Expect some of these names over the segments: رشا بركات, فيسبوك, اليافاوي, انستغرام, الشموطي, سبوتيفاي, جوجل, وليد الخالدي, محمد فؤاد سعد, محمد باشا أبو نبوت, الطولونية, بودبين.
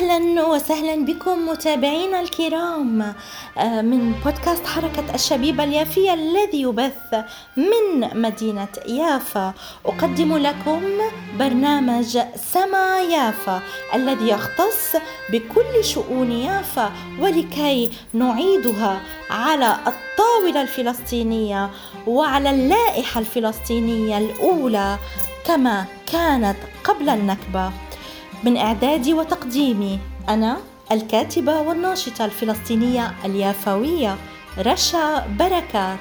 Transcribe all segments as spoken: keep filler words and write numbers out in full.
أهلا وسهلا بكم متابعينا الكرام من بودكاست حركة الشبيبة اليافية الذي يبث من مدينة يافا. أقدم لكم برنامج سما يافا الذي يختص بكل شؤون يافا، ولكي نعيدها على الطاولة الفلسطينية وعلى اللائحة الفلسطينية الأولى كما كانت قبل النكبة. من إعدادي وتقديمي أنا الكاتبة والناشطة الفلسطينية اليافاوية رشا بركات.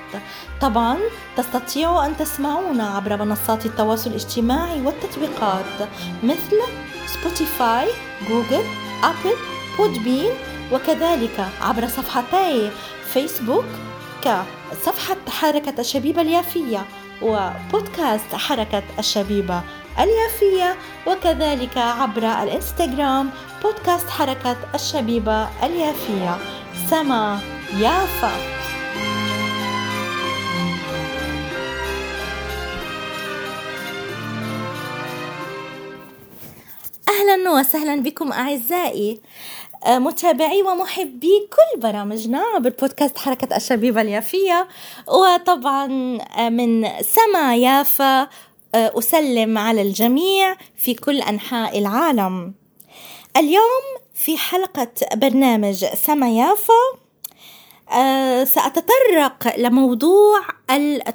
طبعا تستطيعوا أن تسمعونا عبر منصات التواصل الاجتماعي والتطبيقات مثل سبوتيفاي، جوجل، أبل، بودبين، وكذلك عبر صفحتي فيسبوك كصفحة حركة الشبيبة اليافية وبودكاست حركة الشبيبة اليافية، وكذلك عبر الانستغرام بودكاست حركة الشبيبة اليافية. سما يافا. أهلا وسهلا بكم أعزائي متابعي ومحبي كل برامجنا عبر بودكاست حركة الشبيبة اليافية. وطبعا من سما يافا أسلم على الجميع في كل أنحاء العالم. اليوم في حلقة برنامج سما يافا سأتطرق لموضوع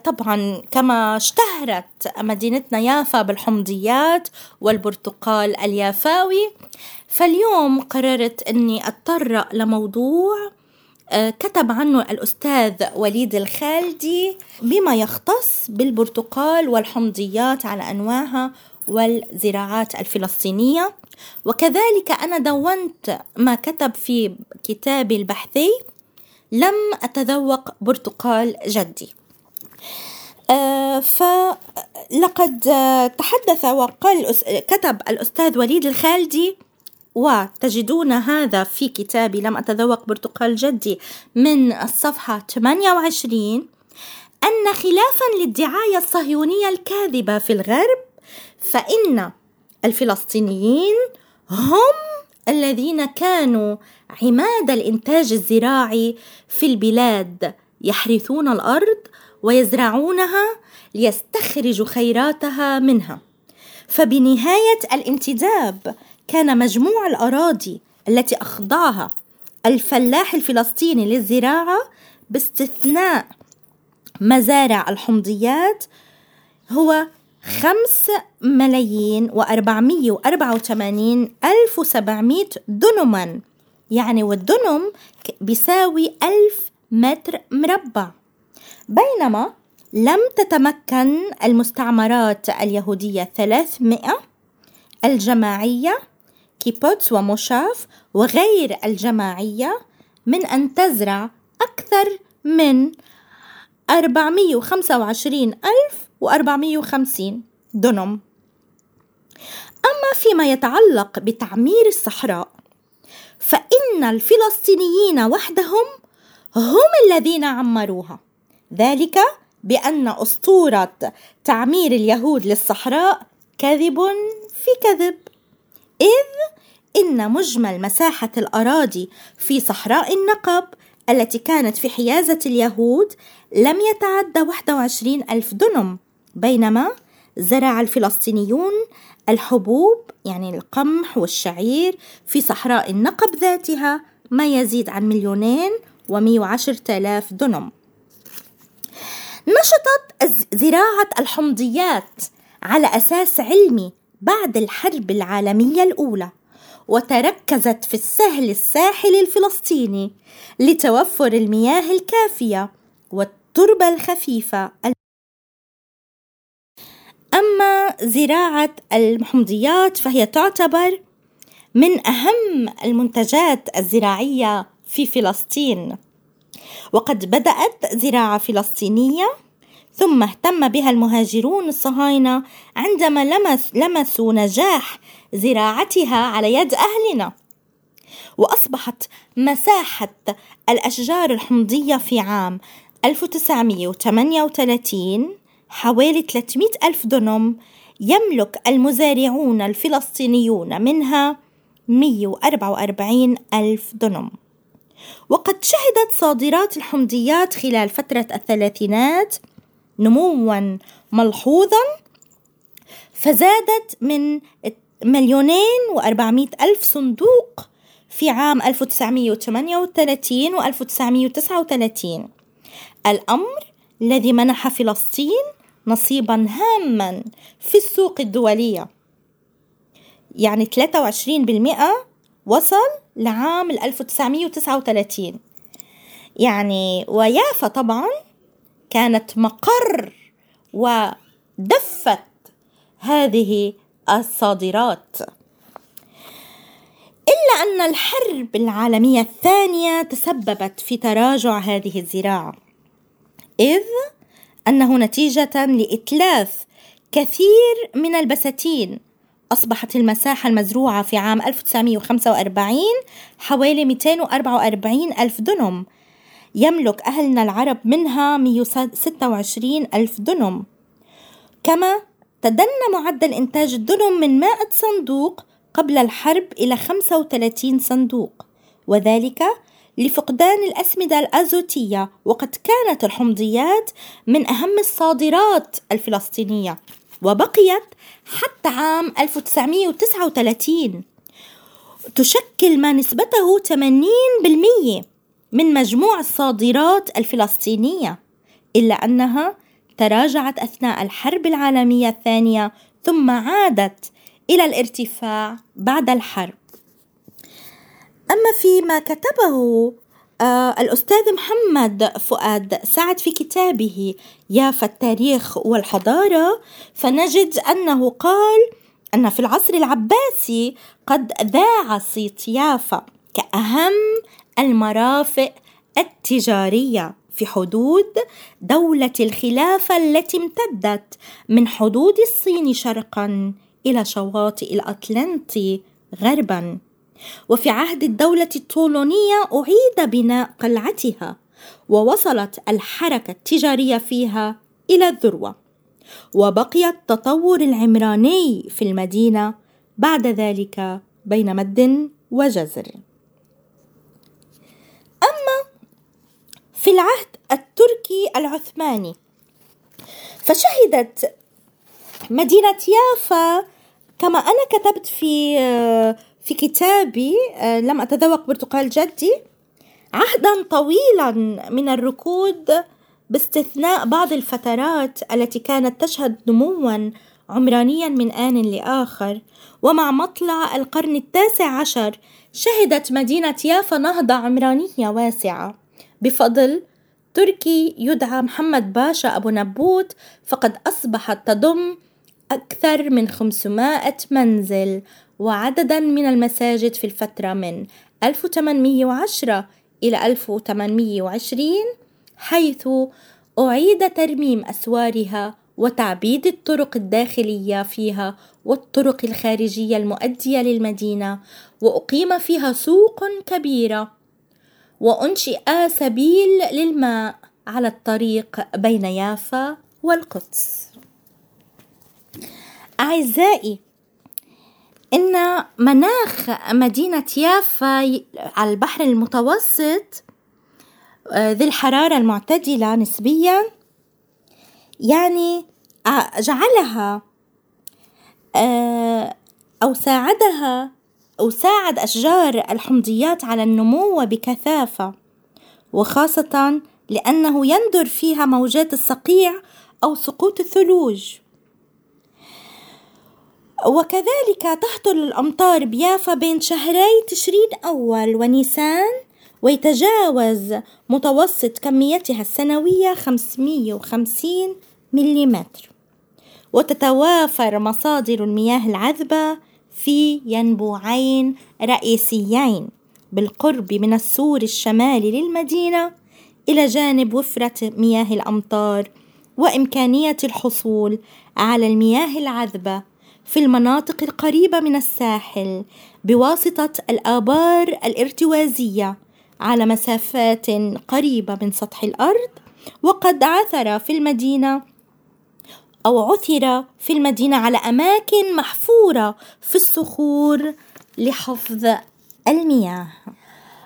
طبعا كما اشتهرت مدينتنا يافا بالحمضيات والبرتقال اليافاوي، فاليوم قررت أني أتطرق لموضوع كتب عنه الأستاذ وليد الخالدي بما يختص بالبرتقال والحمضيات على أنواعها والزراعات الفلسطينية، وكذلك أنا دونت ما كتب في كتابي البحثي لم أتذوق برتقال جدي. فلقد تحدث وقال كتب الأستاذ وليد الخالدي، وتجدون هذا في كتابي لم أتذوق برتقال جدي من الصفحة ثمانية وعشرين، أن خلافا للدعاية الصهيونية الكاذبة في الغرب، فإن الفلسطينيين هم الذين كانوا عماد الإنتاج الزراعي في البلاد، يحرثون الأرض ويزرعونها ليستخرجوا خيراتها منها. فبنهاية الانتداب كان مجموع الأراضي التي أخضعها الفلاح الفلسطيني للزراعة باستثناء مزارع الحمضيات هو خمسة ملايين وأربعمائة وأربعة وثمانين ألف وسبعمائة دنما، يعني والدنم بيساوي ألف متر مربع. بينما لم تتمكن المستعمرات اليهودية ثلاثمائة الجماعية كيبوتس وموشاف وغير الجماعية من أن تزرع أكثر من أربعمائة وخمسة وعشرين ألف وأربعمائة وخمسين دنم. أما فيما يتعلق بتعمير الصحراء، فإن الفلسطينيين وحدهم هم الذين عمروها، ذلك بأن أسطورة تعمير اليهود للصحراء كذب في كذب، إذ إن مجمل مساحة الأراضي في صحراء النقب التي كانت في حيازة اليهود لم يتعدى واحد وعشرين ألف دنم، بينما زرع الفلسطينيون الحبوب يعني القمح والشعير في صحراء النقب ذاتها ما يزيد عن مليونين ومئة وعشر آلاف دنم. نشطت زراعة الحمضيات على أساس علمي بعد الحرب العالمية الأولى، وتركزت في السهل الساحلي الفلسطيني لتوفر المياه الكافية والتربة الخفيفة. أما زراعة الحمضيات فهي تعتبر من أهم المنتجات الزراعية في فلسطين، وقد بدأت زراعة فلسطينية ثم اهتم بها المهاجرون الصهاينة عندما لمس لمسوا نجاح زراعتها على يد أهلنا، وأصبحت مساحة الأشجار الحمضية في عام ألف وتسعمائة وثمانية وثلاثين حوالي ثلاثمائة ألف دنم، يملك المزارعون الفلسطينيون منها مئة وأربعة وأربعين ألف دونم. وقد شهدت صادرات الحمضيات خلال فترة الثلاثينات نمواً ملحوظاً، فزادت من مليونين وأربعمائة ألف صندوق في عام ألف وتسعمائة وثمانية وثلاثين و ألف وتسعمائة وتسعة وثلاثين، الأمر الذي منح فلسطين نصيباً هاماً في السوق الدولية، يعني ثلاثة وعشرين بالمئة وصل لعام ألف وتسعمائة وتسعة وثلاثين يعني. ويافا طبعاً كانت مقر ودفت هذه الصادرات. إلا أن الحرب العالمية الثانية تسببت في تراجع هذه الزراعة، إذ أنه نتيجة لإتلاف كثير من البساتين أصبحت المساحة المزروعة في عام ألف وتسعمائة وخمسة وأربعين حوالي مئتين وأربعة وأربعين ألف دونم، يملك أهلنا العرب منها مئة وستة وعشرين ألف دونم. كما تدنى معدل إنتاج الدونم من مئة صندوق قبل الحرب إلى خمسة وثلاثين صندوق، وذلك لفقدان الأسمدة الأزوتية، وقد كانت الحمضيات من أهم الصادرات الفلسطينية وبقيت حتى عام ألف وتسعمائة وتسعة وثلاثين، تشكل ما نسبته ثمانين بالمئة من مجموع الصادرات الفلسطينية، إلا أنها تراجعت أثناء الحرب العالمية الثانية ثم عادت إلى الارتفاع بعد الحرب. أما فيما كتبه آه الأستاذ محمد فؤاد سعد في كتابه يافا التاريخ والحضارة، فنجد أنه قال أن في العصر العباسي قد ذاع صيت يافا كأهم المرافق التجارية في حدود دولة الخلافة التي امتدت من حدود الصين شرقا إلى شواطئ الأطلنطي غربا. وفي عهد الدولة الطولونية أعيد بناء قلعتها، ووصلت الحركة التجارية فيها إلى الذروة، وبقي التطور العمراني في المدينة بعد ذلك بين مد وجزر. أما في العهد التركي العثماني فشهدت مدينة يافا، كما أنا كتبت في في كتابي لم أتذوق برتقال جدي، عهدا طويلا من الركود باستثناء بعض الفترات التي كانت تشهد نموا عمرانيا من آن لآخر. ومع مطلع القرن التاسع عشر شهدت مدينة يافا نهضة عمرانية واسعة بفضل تركي يدعى محمد باشا أبو نبوت، فقد أصبحت تضم أكثر من خمسمائة منزل وعددا من المساجد في الفترة من ألف وثمانمائة وعشرة إلى ألف وثمانمائة وعشرين، حيث أعيد ترميم أسوارها وتعبيد الطرق الداخلية فيها والطرق الخارجية المؤدية للمدينة، وأقيم فيها سوق كبيرة، وأنشئ سبيل للماء على الطريق بين يافا والقدس. أعزائي، إن مناخ مدينة يافا على البحر المتوسط ذي الحرارة المعتدلة نسبيا يعني جعلها أو ساعدها أو ساعد أشجار الحمضيات على النمو بكثافة، وخاصة لأنه يندر فيها موجات الصقيع أو سقوط الثلوج. وكذلك تهطل الأمطار بيافا بين شهري تشرين أول ونيسان، ويتجاوز متوسط كميتها السنوية خمسمائة وخمسين ملم. وتتوافر مصادر المياه العذبة في ينبوعين رئيسيين بالقرب من السور الشمالي للمدينة، إلى جانب وفرة مياه الأمطار وإمكانية الحصول على المياه العذبة في المناطق القريبة من الساحل بواسطة الآبار الارتوازية على مسافات قريبة من سطح الأرض. وقد عثر في المدينة أو عثر في المدينة على أماكن محفورة في الصخور لحفظ المياه.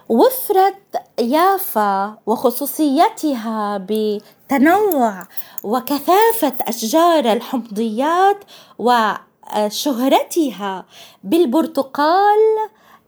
وفرت يافا وخصوصيتها بتنوع وكثافة أشجار الحمضيات وشهرتها بالبرتقال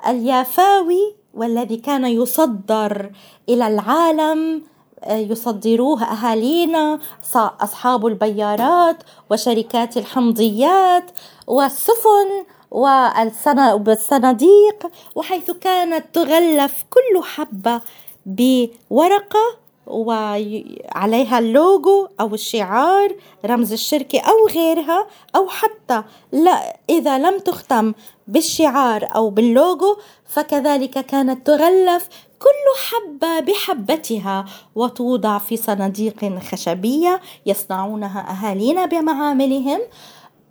اليافاوي، والذي كان يصدر إلى العالم، يصدروه أهالينا أصحاب البيارات وشركات الحمضيات والسفن والصناديق، وحيث كانت تغلف كل حبة بورقة وعليها اللوجو أو الشعار، رمز الشركة أو غيرها، أو حتى لا إذا لم تختم بالشعار أو باللوجو فكذلك كانت تغلف كل حبة بحبتها وتوضع في صناديق خشبية يصنعونها أهالينا بمعاملهم،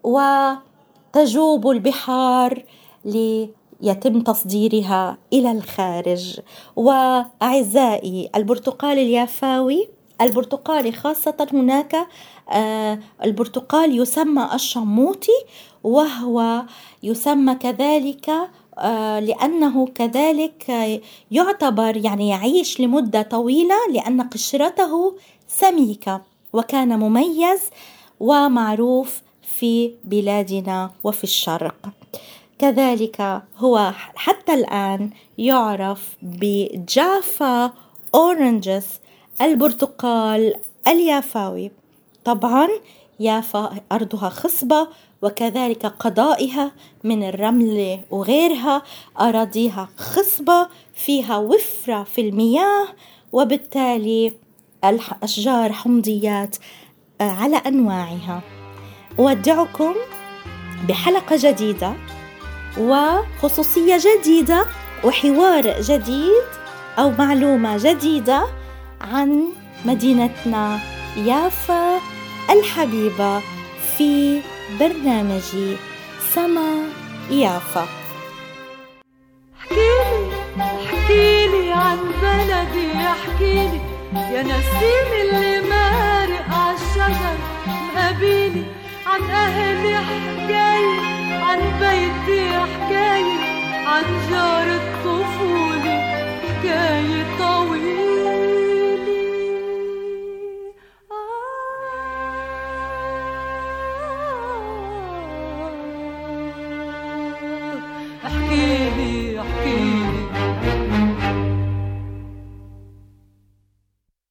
وتجوب البحار ليتم تصديرها إلى الخارج. وأعزائي، البرتقال اليافاوي، البرتقال خاصة هناك آه البرتقال يسمى الشموطي، وهو يسمى كذلك لأنه كذلك يعتبر يعني يعيش لمدة طويلة لأن قشرته سميكة، وكان مميز ومعروف في بلادنا وفي الشرق. كذلك هو حتى الآن يعرف بجافا أورنجز، البرتقال اليافاوي. طبعا يافا أرضها خصبة، وكذلك قضائها من الرمل وغيرها، أراضيها خصبة فيها وفرة في المياه، وبالتالي الأشجار حمضيات على أنواعها. أودعكم بحلقة جديدة وخصوصية جديدة وحوار جديد أو معلومة جديدة عن مدينتنا يافا الحبيبة في برنامجي سما يافا. احكيلي احكيلي عن بلدي، احكيلي يا نسيم اللي مارق عالشجر، مقابيلي عن أهلي حكاية، عن بيتي حكاية، عن جار الطفولة حكاية طويلة.